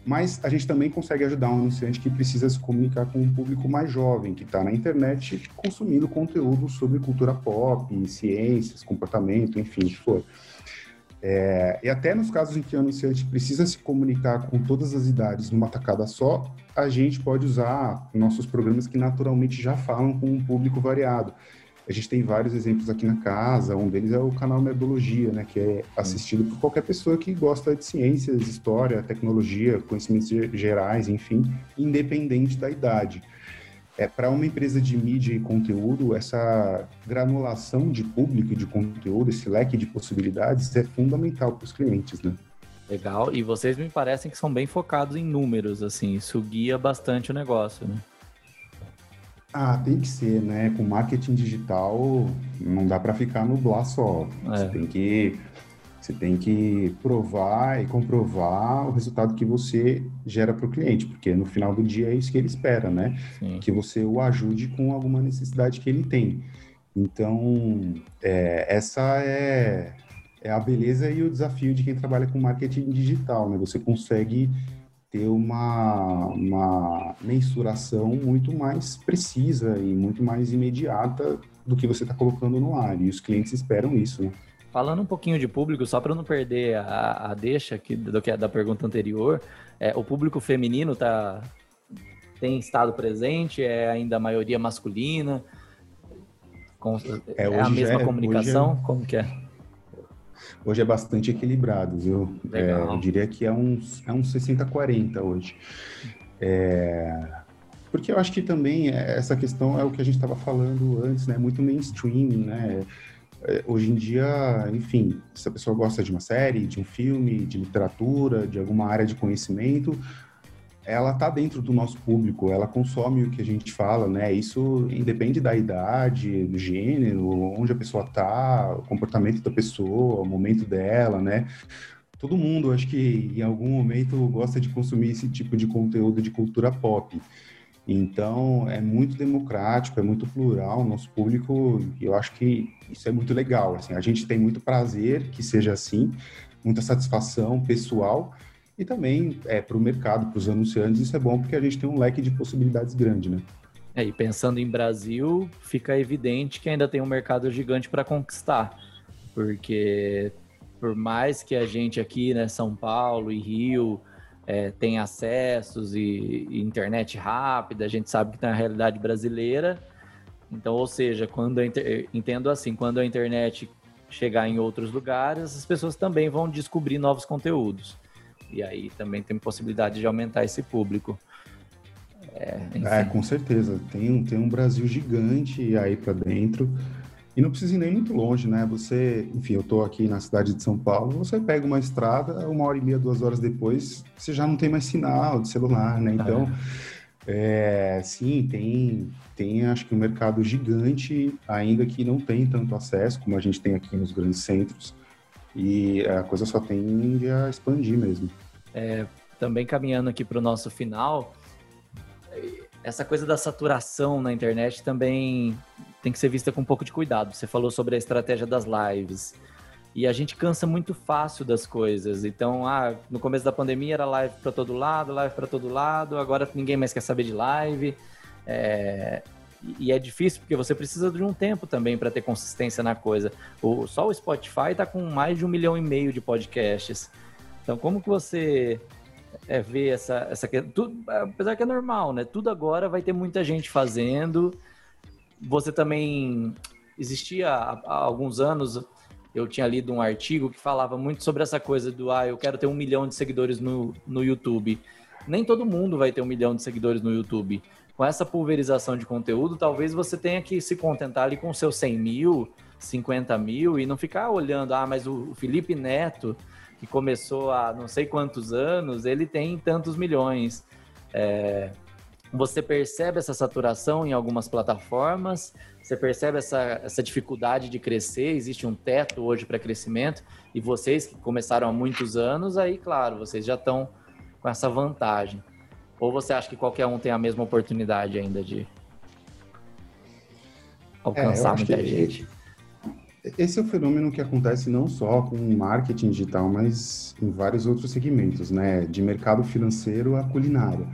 Mas a gente também consegue ajudar um anunciante que precisa se comunicar com um público mais jovem, que está na internet consumindo conteúdo sobre cultura pop, ciências, comportamento, enfim, o que for. É, e até nos casos em que o anunciante precisa se comunicar com todas as idades numa tacada só, a gente pode usar nossos programas que naturalmente já falam com um público variado. A gente tem vários exemplos aqui na casa, um deles é o canal Metodologia, né, que é assistido por qualquer pessoa que gosta de ciências, história, tecnologia, conhecimentos gerais, enfim, independente da idade. É, para uma empresa de mídia e conteúdo, essa granulação de público e de conteúdo, esse leque de possibilidades é fundamental para os clientes, né? Legal, e vocês me parecem que são bem focados em números, assim, isso guia bastante o negócio, né? Ah, tem que ser, né? Com marketing digital não dá para ficar nublar só. É. Você tem que, você tem que provar e comprovar o resultado que você gera para o cliente, porque no final do dia é isso que ele espera, né? Sim. Que você o ajude com alguma necessidade que ele tem. Então, é, essa é, é a beleza e o desafio de quem trabalha com marketing digital, né? Você consegue ter uma, uma mensuração muito mais precisa e muito mais imediata do que você está colocando no ar. E os clientes esperam isso, né? Falando um pouquinho de público, só para não perder a, a deixa que, do que da pergunta anterior, é, o público feminino tá, tem estado presente, é ainda a maioria masculina? Com, é, é a mesma é, comunicação? É... Como que é? Hoje é bastante equilibrado, viu? É, eu diria que é uns, é uns sessenta a quarenta hoje. É, porque eu acho que também essa questão é o que a gente estava falando antes, né? Muito mainstream, né? É, hoje em dia, enfim, se a pessoa gosta de uma série, de um filme, de literatura, de alguma área de conhecimento, ela está dentro do nosso público, ela consome o que a gente fala, né? Isso independe da idade, do gênero, onde a pessoa está, o comportamento da pessoa, o momento dela, né? Todo mundo, acho que em algum momento gosta de consumir esse tipo de conteúdo de cultura pop. Então, é muito democrático, é muito plural o nosso público, e eu acho que isso é muito legal, assim. A gente tem muito prazer que seja assim, muita satisfação pessoal. E também, é, para o mercado, para os anunciantes, isso é bom porque a gente tem um leque de possibilidades grande, né? É, e pensando em Brasil, fica evidente que ainda tem um mercado gigante para conquistar, porque por mais que a gente aqui, né, São Paulo e Rio, é, tem acessos e, e internet rápida, a gente sabe que na realidade brasileira, então, ou seja, quando a inter... entendo assim, quando a internet chegar em outros lugares, as pessoas também vão descobrir novos conteúdos. E aí também tem possibilidade de aumentar esse público. É, é com certeza. Tem, tem um Brasil gigante aí para dentro. E não precisa ir nem muito longe, né? Você, enfim, eu tô aqui na cidade de São Paulo, você pega uma estrada, uma hora e meia, duas horas depois, você já não tem mais sinal de celular, né? Então, é. É, sim, tem, tem acho que um mercado gigante, ainda que não tem tanto acesso como a gente tem aqui nos grandes centros. E a coisa só tende a expandir mesmo. É, também caminhando aqui para o nosso final, essa coisa da saturação na internet também tem que ser vista com um pouco de cuidado. Você falou sobre a estratégia das lives. E a gente cansa muito fácil das coisas. Então, ah, no começo da pandemia era live para todo lado, live para todo lado, agora ninguém mais quer saber de live. É... E é difícil, porque você precisa de um tempo também para ter consistência na coisa. O, só o Spotify está com mais de um milhão e meio de podcasts. Então, como que você é, vê essa... essa tudo, apesar que é normal, né? Tudo agora vai ter muita gente fazendo. Você também... Existia há, há alguns anos, eu tinha lido um artigo que falava muito sobre essa coisa do ah, eu quero ter um milhão de seguidores no, no YouTube. Nem todo mundo vai ter um milhão de seguidores no YouTube. Com essa pulverização de conteúdo, talvez você tenha que se contentar ali com seus cem mil, cinquenta mil e não ficar olhando, ah, mas o Felipe Neto, que começou há não sei quantos anos, ele tem tantos milhões. É... Você percebe essa saturação em algumas plataformas? Você percebe essa, essa dificuldade de crescer? Existe um teto hoje para crescimento? E vocês que começaram há muitos anos, aí, claro, vocês já estão com essa vantagem. Ou você acha que qualquer um tem a mesma oportunidade ainda de alcançar é, muita gente? Esse é um fenômeno que acontece não só com marketing digital, mas em vários outros segmentos, né? De mercado financeiro a culinária.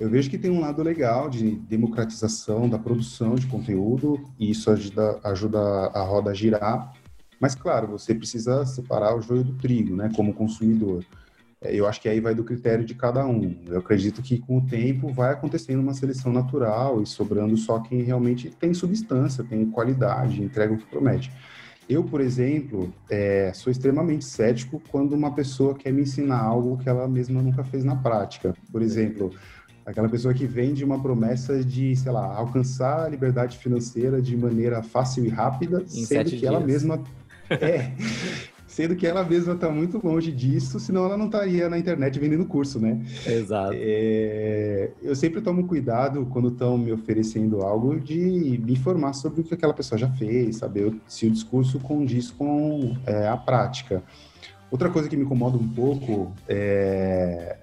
Eu vejo que tem um lado legal de democratização da produção de conteúdo, e isso ajuda, ajuda a roda a girar. Mas, claro, você precisa separar o joio do trigo, né? Como consumidor. eu acho que aí vai do critério de cada um. Eu acredito que com o tempo vai acontecendo uma seleção natural e sobrando só quem realmente tem substância, tem qualidade, entrega o que promete. Eu, por exemplo, é, sou extremamente cético quando uma pessoa quer me ensinar algo que ela mesma nunca fez na prática. Por exemplo, aquela pessoa que vende uma promessa de, sei lá, alcançar a liberdade financeira de maneira fácil e rápida, em sendo que dias. ela mesma... É... Sendo que ela mesma está muito longe disso, senão ela não estaria na internet vendendo curso, né? Exato. É, eu sempre tomo cuidado quando estão me oferecendo algo de me informar sobre o que aquela pessoa já fez, saber se o discurso condiz com é, a prática. Outra coisa que me incomoda um pouco é,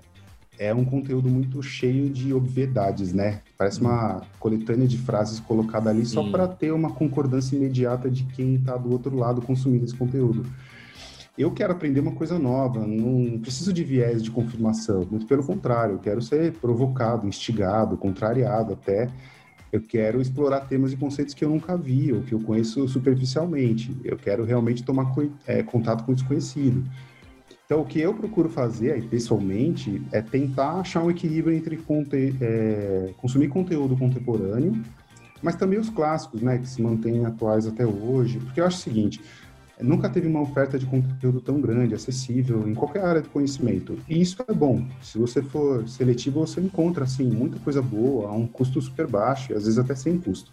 é um conteúdo muito cheio de obviedades, né? Parece uma coletânea de frases colocada ali Sim. só para ter uma concordância imediata de quem está do outro lado consumindo esse conteúdo. Eu quero aprender uma coisa nova, não preciso de viés de confirmação, muito pelo contrário, eu quero ser provocado, instigado, contrariado até. Eu quero explorar temas e conceitos que eu nunca vi ou que eu conheço superficialmente. Eu quero realmente tomar é, contato com o desconhecido. Então, o que eu procuro fazer, aí, pessoalmente, é tentar achar um equilíbrio entre conte- é, consumir conteúdo contemporâneo, mas também os clássicos, né, que se mantêm atuais até hoje, porque eu acho o seguinte... Nunca teve uma oferta de conteúdo tão grande, acessível, em qualquer área de conhecimento. E isso é bom. Se você for seletivo, você encontra, assim, muita coisa boa, a um custo super baixo, e às vezes até sem custo.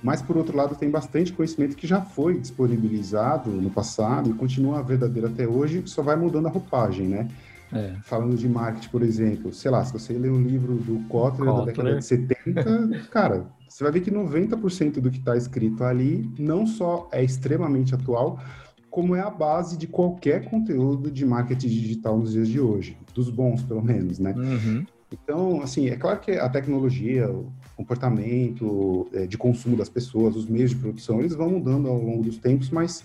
Mas, por outro lado, tem bastante conhecimento que já foi disponibilizado no passado e continua verdadeiro até hoje, só vai mudando a roupagem, né? É. Falando de marketing, por exemplo, sei lá, se você ler um livro do Kotler, Kotler. da década de setenta, cara, você vai ver que noventa por cento do que está escrito ali não só é extremamente atual, como é a base de qualquer conteúdo de marketing digital nos dias de hoje, dos bons, pelo menos, né? Uhum. Então, assim, é claro que a tecnologia, o comportamento de consumo das pessoas, os meios de produção, eles vão mudando ao longo dos tempos, mas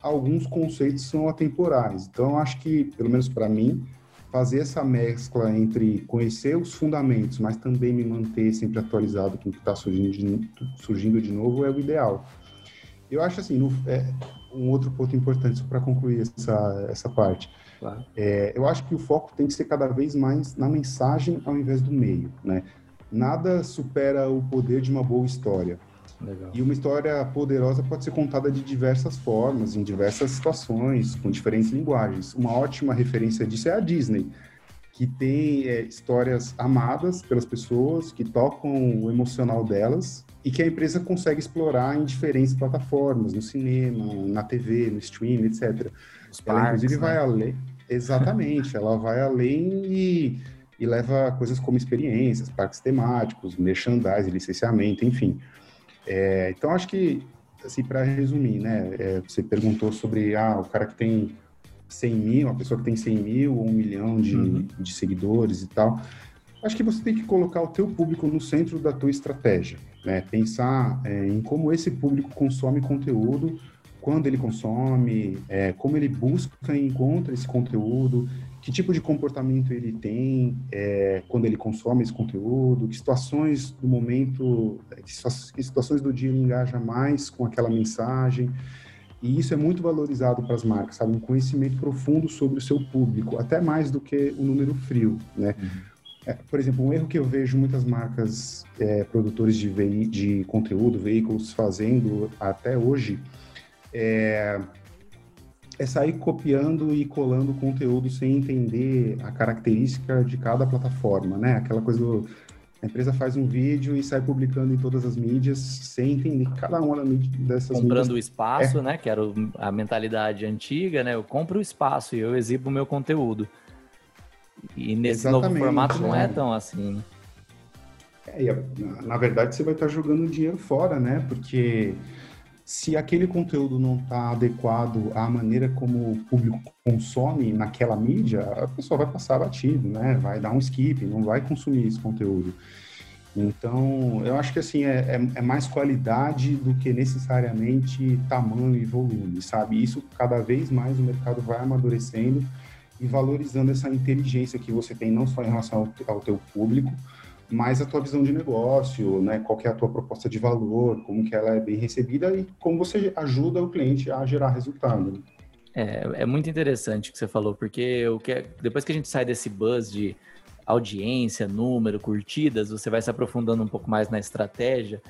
alguns conceitos são atemporais. Então, eu acho que, pelo menos para mim, fazer essa mescla entre conhecer os fundamentos, mas também me manter sempre atualizado com o que está surgindo, surgindo de novo é o ideal. Eu acho assim, no, é, um outro ponto importante para concluir essa, essa parte. Claro. É, eu acho que o foco tem que ser cada vez mais na mensagem ao invés do meio, né? Nada supera o poder de uma boa história. Legal. E uma história poderosa pode ser contada de diversas formas, em diversas situações, com diferentes linguagens. Uma ótima referência disso é a Disney, que tem é, histórias amadas pelas pessoas, que tocam o emocional delas e que a empresa consegue explorar em diferentes plataformas, no cinema, na T V, no stream, etcétera. Os ela, parques, inclusive, né? vai além... Exatamente, ela vai além e... e leva coisas como experiências, parques temáticos, merchandising, licenciamento, enfim... É, então, acho que, assim, para resumir, né, é, você perguntou sobre, ah, o cara que tem cem mil, a pessoa que tem cem mil ou um milhão de, uhum. de seguidores e tal. Acho que você tem que colocar o teu público no centro da tua estratégia, né, pensar é, em como esse público consome conteúdo, quando ele consome, é, como ele busca e encontra esse conteúdo, que tipo de comportamento ele tem é, quando ele consome esse conteúdo, que situações do momento, que situações do dia ele engaja mais com aquela mensagem. E isso é muito valorizado para as marcas, sabe? Um conhecimento profundo sobre o seu público, até mais do que o número frio, né? Uhum. É, por exemplo, um erro que eu vejo muitas marcas, é, produtores de, ve- de conteúdo, veículos fazendo até hoje, é... é sair copiando e colando conteúdo sem entender a característica de cada plataforma, né? Aquela coisa do... A empresa faz um vídeo e sai publicando em todas as mídias sem entender cada uma dessas Comprando mídias. Comprando o espaço, é. né? Que era a mentalidade antiga, né? Eu compro o espaço e eu exibo o meu conteúdo. E nesse Exatamente, novo formato não é, é tão assim, né? É, e a, na verdade, você vai estar jogando dinheiro fora, né? Porque... se aquele conteúdo não está adequado à maneira como o público consome naquela mídia, a pessoa vai passar batido, né? Vai dar um skip, não vai consumir esse conteúdo. Então, eu acho que assim, é, é mais qualidade do que necessariamente tamanho e volume, sabe? Isso, cada vez mais, o mercado vai amadurecendo e valorizando essa inteligência que você tem, não só em relação ao, ao teu público, mais a tua visão de negócio, né? Qual que é a tua proposta de valor, como que ela é bem recebida e como você ajuda o cliente a gerar resultado. É, é muito interessante o que você falou, porque o que, depois que a gente sai desse buzz de audiência, número, curtidas, você vai se aprofundando um pouco mais na estratégia,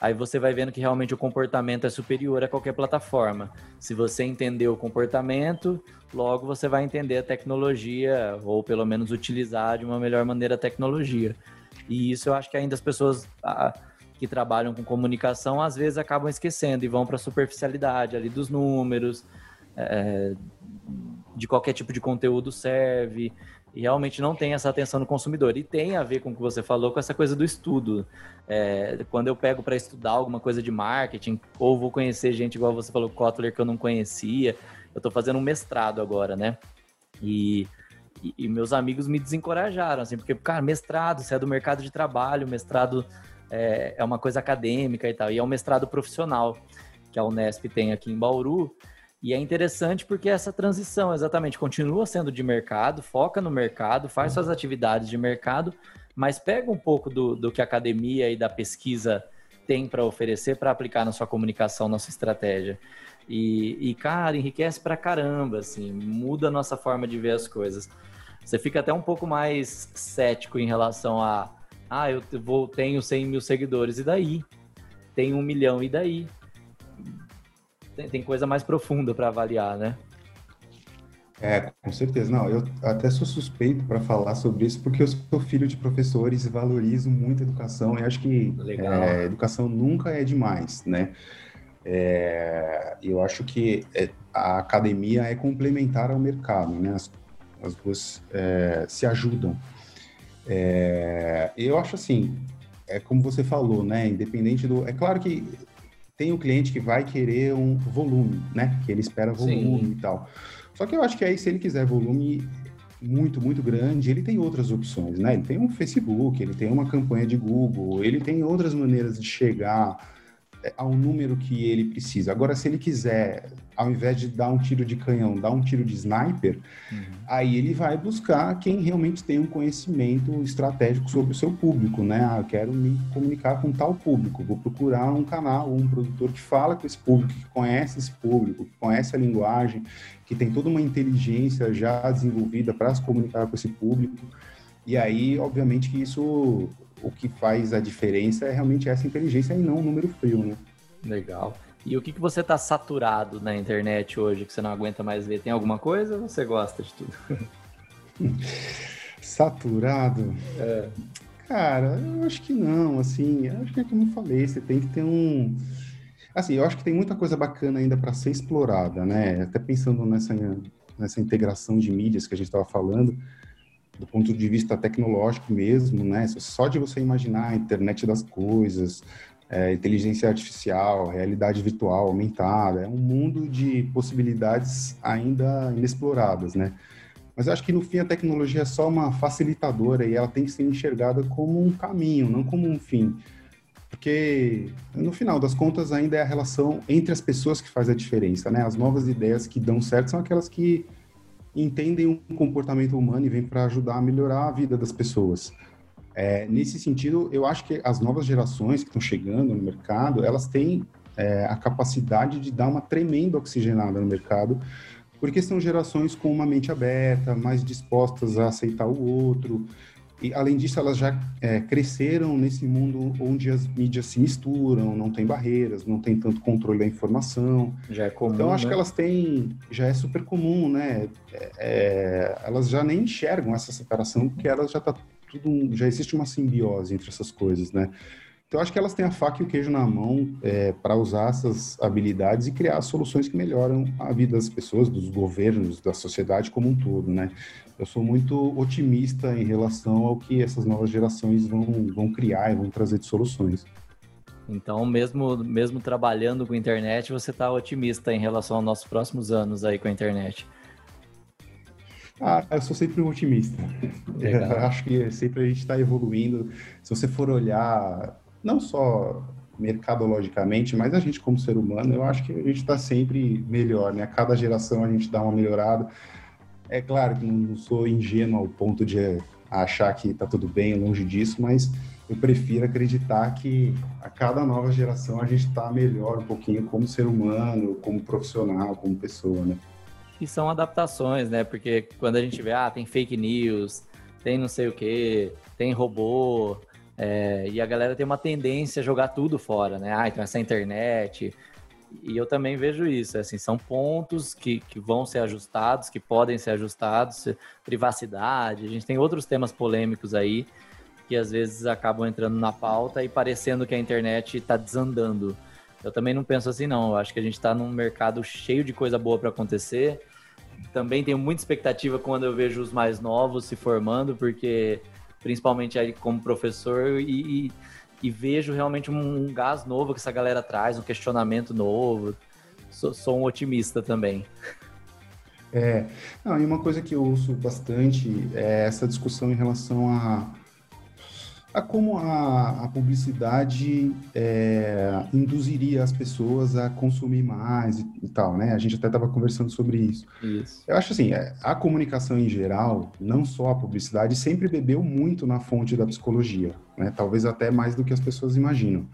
aí você vai vendo que realmente o comportamento é superior a qualquer plataforma. Se você entender o comportamento, logo você vai entender a tecnologia, ou pelo menos utilizar de uma melhor maneira a tecnologia. E isso eu acho que ainda as pessoas a, que trabalham com comunicação às vezes acabam esquecendo e vão para a superficialidade ali dos números, é, de qualquer tipo de conteúdo serve... E realmente não tem essa atenção no consumidor. E tem a ver com o que você falou, com essa coisa do estudo. É, quando eu pego para estudar alguma coisa de marketing, ou vou conhecer gente, igual você falou, Kotler, que eu não conhecia. Eu estou fazendo um mestrado agora, né? E, e, e meus amigos me desencorajaram, assim, porque, cara, mestrado, você é do mercado de trabalho, mestrado é, é uma coisa acadêmica e tal. E é um mestrado profissional, que a Unesp tem aqui em Bauru. E é interessante porque essa transição, exatamente, continua sendo de mercado, foca no mercado, faz suas atividades de mercado, mas pega um pouco do, do que a academia e da pesquisa tem para oferecer para aplicar na sua comunicação, na sua estratégia. E, e, cara, enriquece pra caramba, assim, muda a nossa forma de ver as coisas. Você fica até um pouco mais cético em relação a, ah, eu vou, tenho cem mil seguidores, e daí? Tenho um milhão, e daí? Tem, tem coisa mais profunda para avaliar, né? É, com certeza. Não, eu até sou suspeito para falar sobre isso, porque eu sou filho de professores e valorizo muito a educação. E acho que é, educação nunca é demais, né? É, eu acho que a academia é complementar ao mercado, né? As, as duas é, se ajudam. É, eu acho assim, é como você falou, né? Independente do... É claro que... Tem o cliente que vai querer um volume, né? Que ele espera volume. Sim. E tal. Só que eu acho que aí, se ele quiser volume muito, muito grande, ele tem outras opções, né? Ele tem um Facebook, ele tem uma campanha de Google, ele tem outras maneiras de chegar ao número que ele precisa. Agora, se ele quiser, ao invés de dar um tiro de canhão, dar um tiro de sniper, uhum. aí ele vai buscar quem realmente tem um conhecimento estratégico sobre o seu público, né? Ah, eu quero me comunicar com tal público, vou procurar um canal, um produtor que fala com esse público, que conhece esse público, que conhece a linguagem, que tem toda uma inteligência já desenvolvida para se comunicar com esse público. E aí, obviamente, que isso... O que faz a diferença é realmente essa inteligência e não o número frio, né? Legal. E o que, que você está saturado na internet hoje, que você não aguenta mais ver? Tem alguma coisa ou você gosta de tudo? Saturado? É. Cara, eu acho que não, assim, eu acho que é como eu falei, você tem que ter um... Assim, eu acho que tem muita coisa bacana ainda para ser explorada, né? Até pensando nessa, nessa integração de mídias que a gente estava falando, do ponto de vista tecnológico mesmo, né? Só de você imaginar a internet das coisas, é, inteligência artificial, realidade virtual aumentada, é um mundo de possibilidades ainda inexploradas, né? Mas eu acho que, no fim, a tecnologia é só uma facilitadora e ela tem que ser enxergada como um caminho, não como um fim. Porque, no final das contas, ainda é a relação entre as pessoas que faz a diferença, né? As novas ideias que dão certo são aquelas que entendem um comportamento humano e vêm para ajudar a melhorar a vida das pessoas. É, nesse sentido, eu acho que as novas gerações que estão chegando no mercado, elas têm é, a capacidade de dar uma tremenda oxigenada no mercado, porque são gerações com uma mente aberta, mais dispostas a aceitar o outro, e além disso elas já é, cresceram nesse mundo onde as mídias se misturam, não tem barreiras, não tem tanto controle da informação. Já é comum, então acho, né? Que elas têm, já é super comum, né? É, elas já nem enxergam essa separação, porque elas já tá tudo, já existe uma simbiose entre essas coisas, né? Então acho que elas têm a faca e o queijo na mão é, para usar essas habilidades e criar soluções que melhoram a vida das pessoas, dos governos, da sociedade como um todo, né? Eu sou muito otimista em relação ao que essas novas gerações vão, vão criar e vão trazer de soluções. Então, mesmo, mesmo trabalhando com a internet, você está otimista em relação aos nossos próximos anos aí com a internet? Ah, eu sou sempre um otimista. Legal. Eu acho que sempre a gente está evoluindo. Se você for olhar... não só mercadologicamente, mas a gente como ser humano, eu acho que a gente está sempre melhor, né? A cada geração a gente dá uma melhorada. É claro que não sou ingênuo ao ponto de achar que está tudo bem, longe disso, mas eu prefiro acreditar que a cada nova geração a gente está melhor um pouquinho como ser humano, como profissional, como pessoa, né? que são adaptações, né? Porque quando a gente vê, ah, tem fake news, tem não sei o quê, tem robô, é, e a galera tem uma tendência a jogar tudo fora, né? Ah, então essa internet... E eu também vejo isso, assim, são pontos que, que vão ser ajustados, que podem ser ajustados, privacidade, a gente tem outros temas polêmicos aí, que às vezes acabam entrando na pauta e parecendo que a internet está desandando. Eu também não penso assim, não, eu acho que a gente está num mercado cheio de coisa boa para acontecer, também tenho muita expectativa quando eu vejo os mais novos se formando, porque principalmente aí como professor e... e E vejo realmente um gás novo que essa galera traz, um questionamento novo. Sou, sou um otimista também. É, não, e uma coisa que eu ouço bastante é essa discussão em relação a, a como a, a publicidade é, induziria as pessoas a consumir mais e, e tal, né? A gente até estava conversando sobre isso. isso. Eu acho assim, a comunicação em geral, não só a publicidade, sempre bebeu muito na fonte da psicologia. Né? Talvez até mais do que as pessoas imaginam.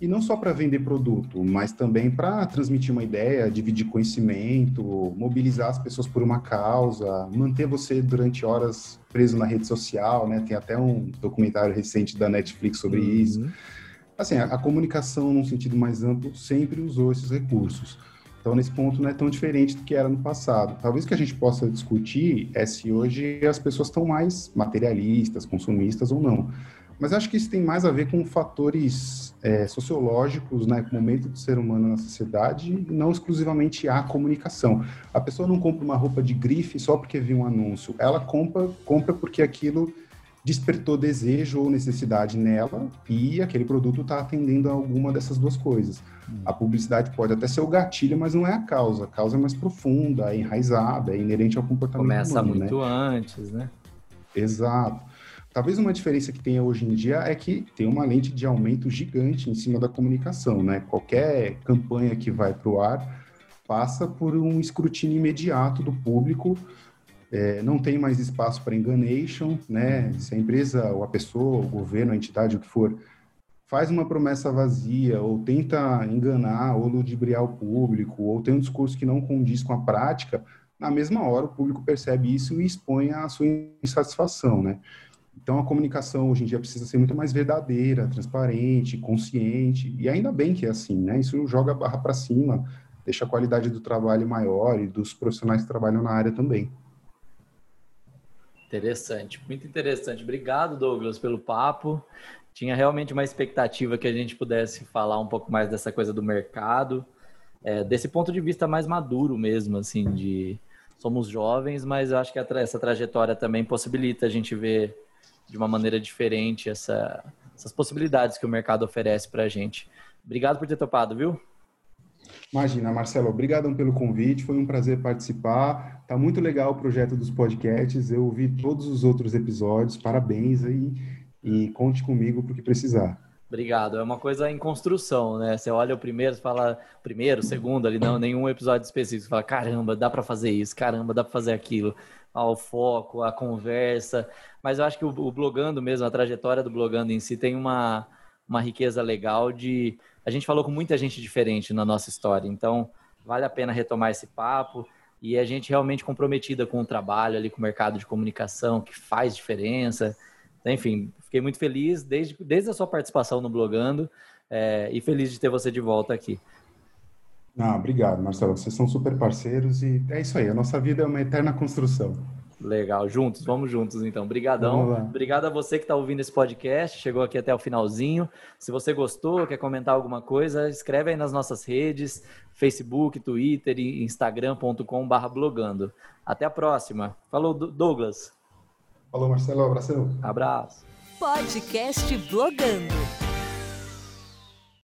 E não só para vender produto, mas também para transmitir uma ideia, dividir conhecimento, mobilizar as pessoas por uma causa, manter você durante horas preso na rede social, né? Tem até um documentário recente da Netflix sobre uhum. isso. Assim, a, a comunicação, num sentido mais amplo, sempre usou esses recursos. Então, nesse ponto, não é tão diferente do que era no passado. Talvez o que a gente possa discutir é se hoje as pessoas estão mais materialistas, consumistas ou não. Mas acho que isso tem mais a ver com fatores é, sociológicos, né, com o momento do ser humano na sociedade, e não exclusivamente a comunicação. A pessoa não compra uma roupa de grife só porque viu um anúncio. Ela compra, compra porque aquilo despertou desejo ou necessidade nela e aquele produto está atendendo a alguma dessas duas coisas. A publicidade pode até ser o gatilho, mas não é a causa. A causa é mais profunda, é enraizada, é inerente ao comportamento humano. Começa muito antes, né? Exato. Talvez uma diferença que tenha hoje em dia é que tem uma lente de aumento gigante em cima da comunicação, né? Qualquer campanha que vai para o ar passa por um escrutínio imediato do público, é, não tem mais espaço para enganation, né? Se a empresa, ou a pessoa, o governo, a entidade, o que for, faz uma promessa vazia ou tenta enganar ou ludibriar o público ou tem um discurso que não condiz com a prática, na mesma hora o público percebe isso e expõe a sua insatisfação, né? Então, a comunicação hoje em dia precisa ser muito mais verdadeira, transparente, consciente, e ainda bem que é assim, né? Isso joga a barra para cima, deixa a qualidade do trabalho maior e dos profissionais que trabalham na área também. Interessante, muito interessante. Obrigado, Douglas, pelo papo. Tinha realmente uma expectativa que a gente pudesse falar um pouco mais dessa coisa do mercado, é, desse ponto de vista mais maduro mesmo, assim, de somos jovens, mas eu acho que a tra- essa trajetória também possibilita a gente ver de uma maneira diferente essa, essas possibilidades que o mercado oferece para a gente. Obrigado por ter topado, viu? Imagina, Marcelo, obrigado pelo convite, foi um prazer participar, tá muito legal o projeto dos podcasts, eu ouvi todos os outros episódios, parabéns aí, e conte comigo para o que precisar. Obrigado, é uma coisa em construção, né? Você olha o primeiro, fala primeiro, segundo, ali não, nenhum episódio específico, você fala, caramba, dá para fazer isso, caramba, dá para fazer aquilo. Ao foco, à conversa, mas eu acho que o, o blogando mesmo, a trajetória do blogando em si tem uma, uma riqueza legal de... A gente falou com muita gente diferente na nossa história, então vale a pena retomar esse papo e a gente realmente comprometida com o trabalho ali, com o mercado de comunicação, que faz diferença. Enfim, fiquei muito feliz desde, desde a sua participação no blogando é, e feliz de ter você de volta aqui. Ah, obrigado, Marcelo. Vocês são super parceiros e é isso aí. A nossa vida é uma eterna construção. Legal. Juntos, vamos juntos então. Obrigadão. Obrigado a você que está ouvindo esse podcast. Chegou aqui até o finalzinho. Se você gostou, quer comentar alguma coisa, escreve aí nas nossas redes, Facebook, Twitter e instagram ponto com barra blogando. Até a próxima. Falou, Douglas. Falou, Marcelo. Abração. Abraço. Podcast Blogando.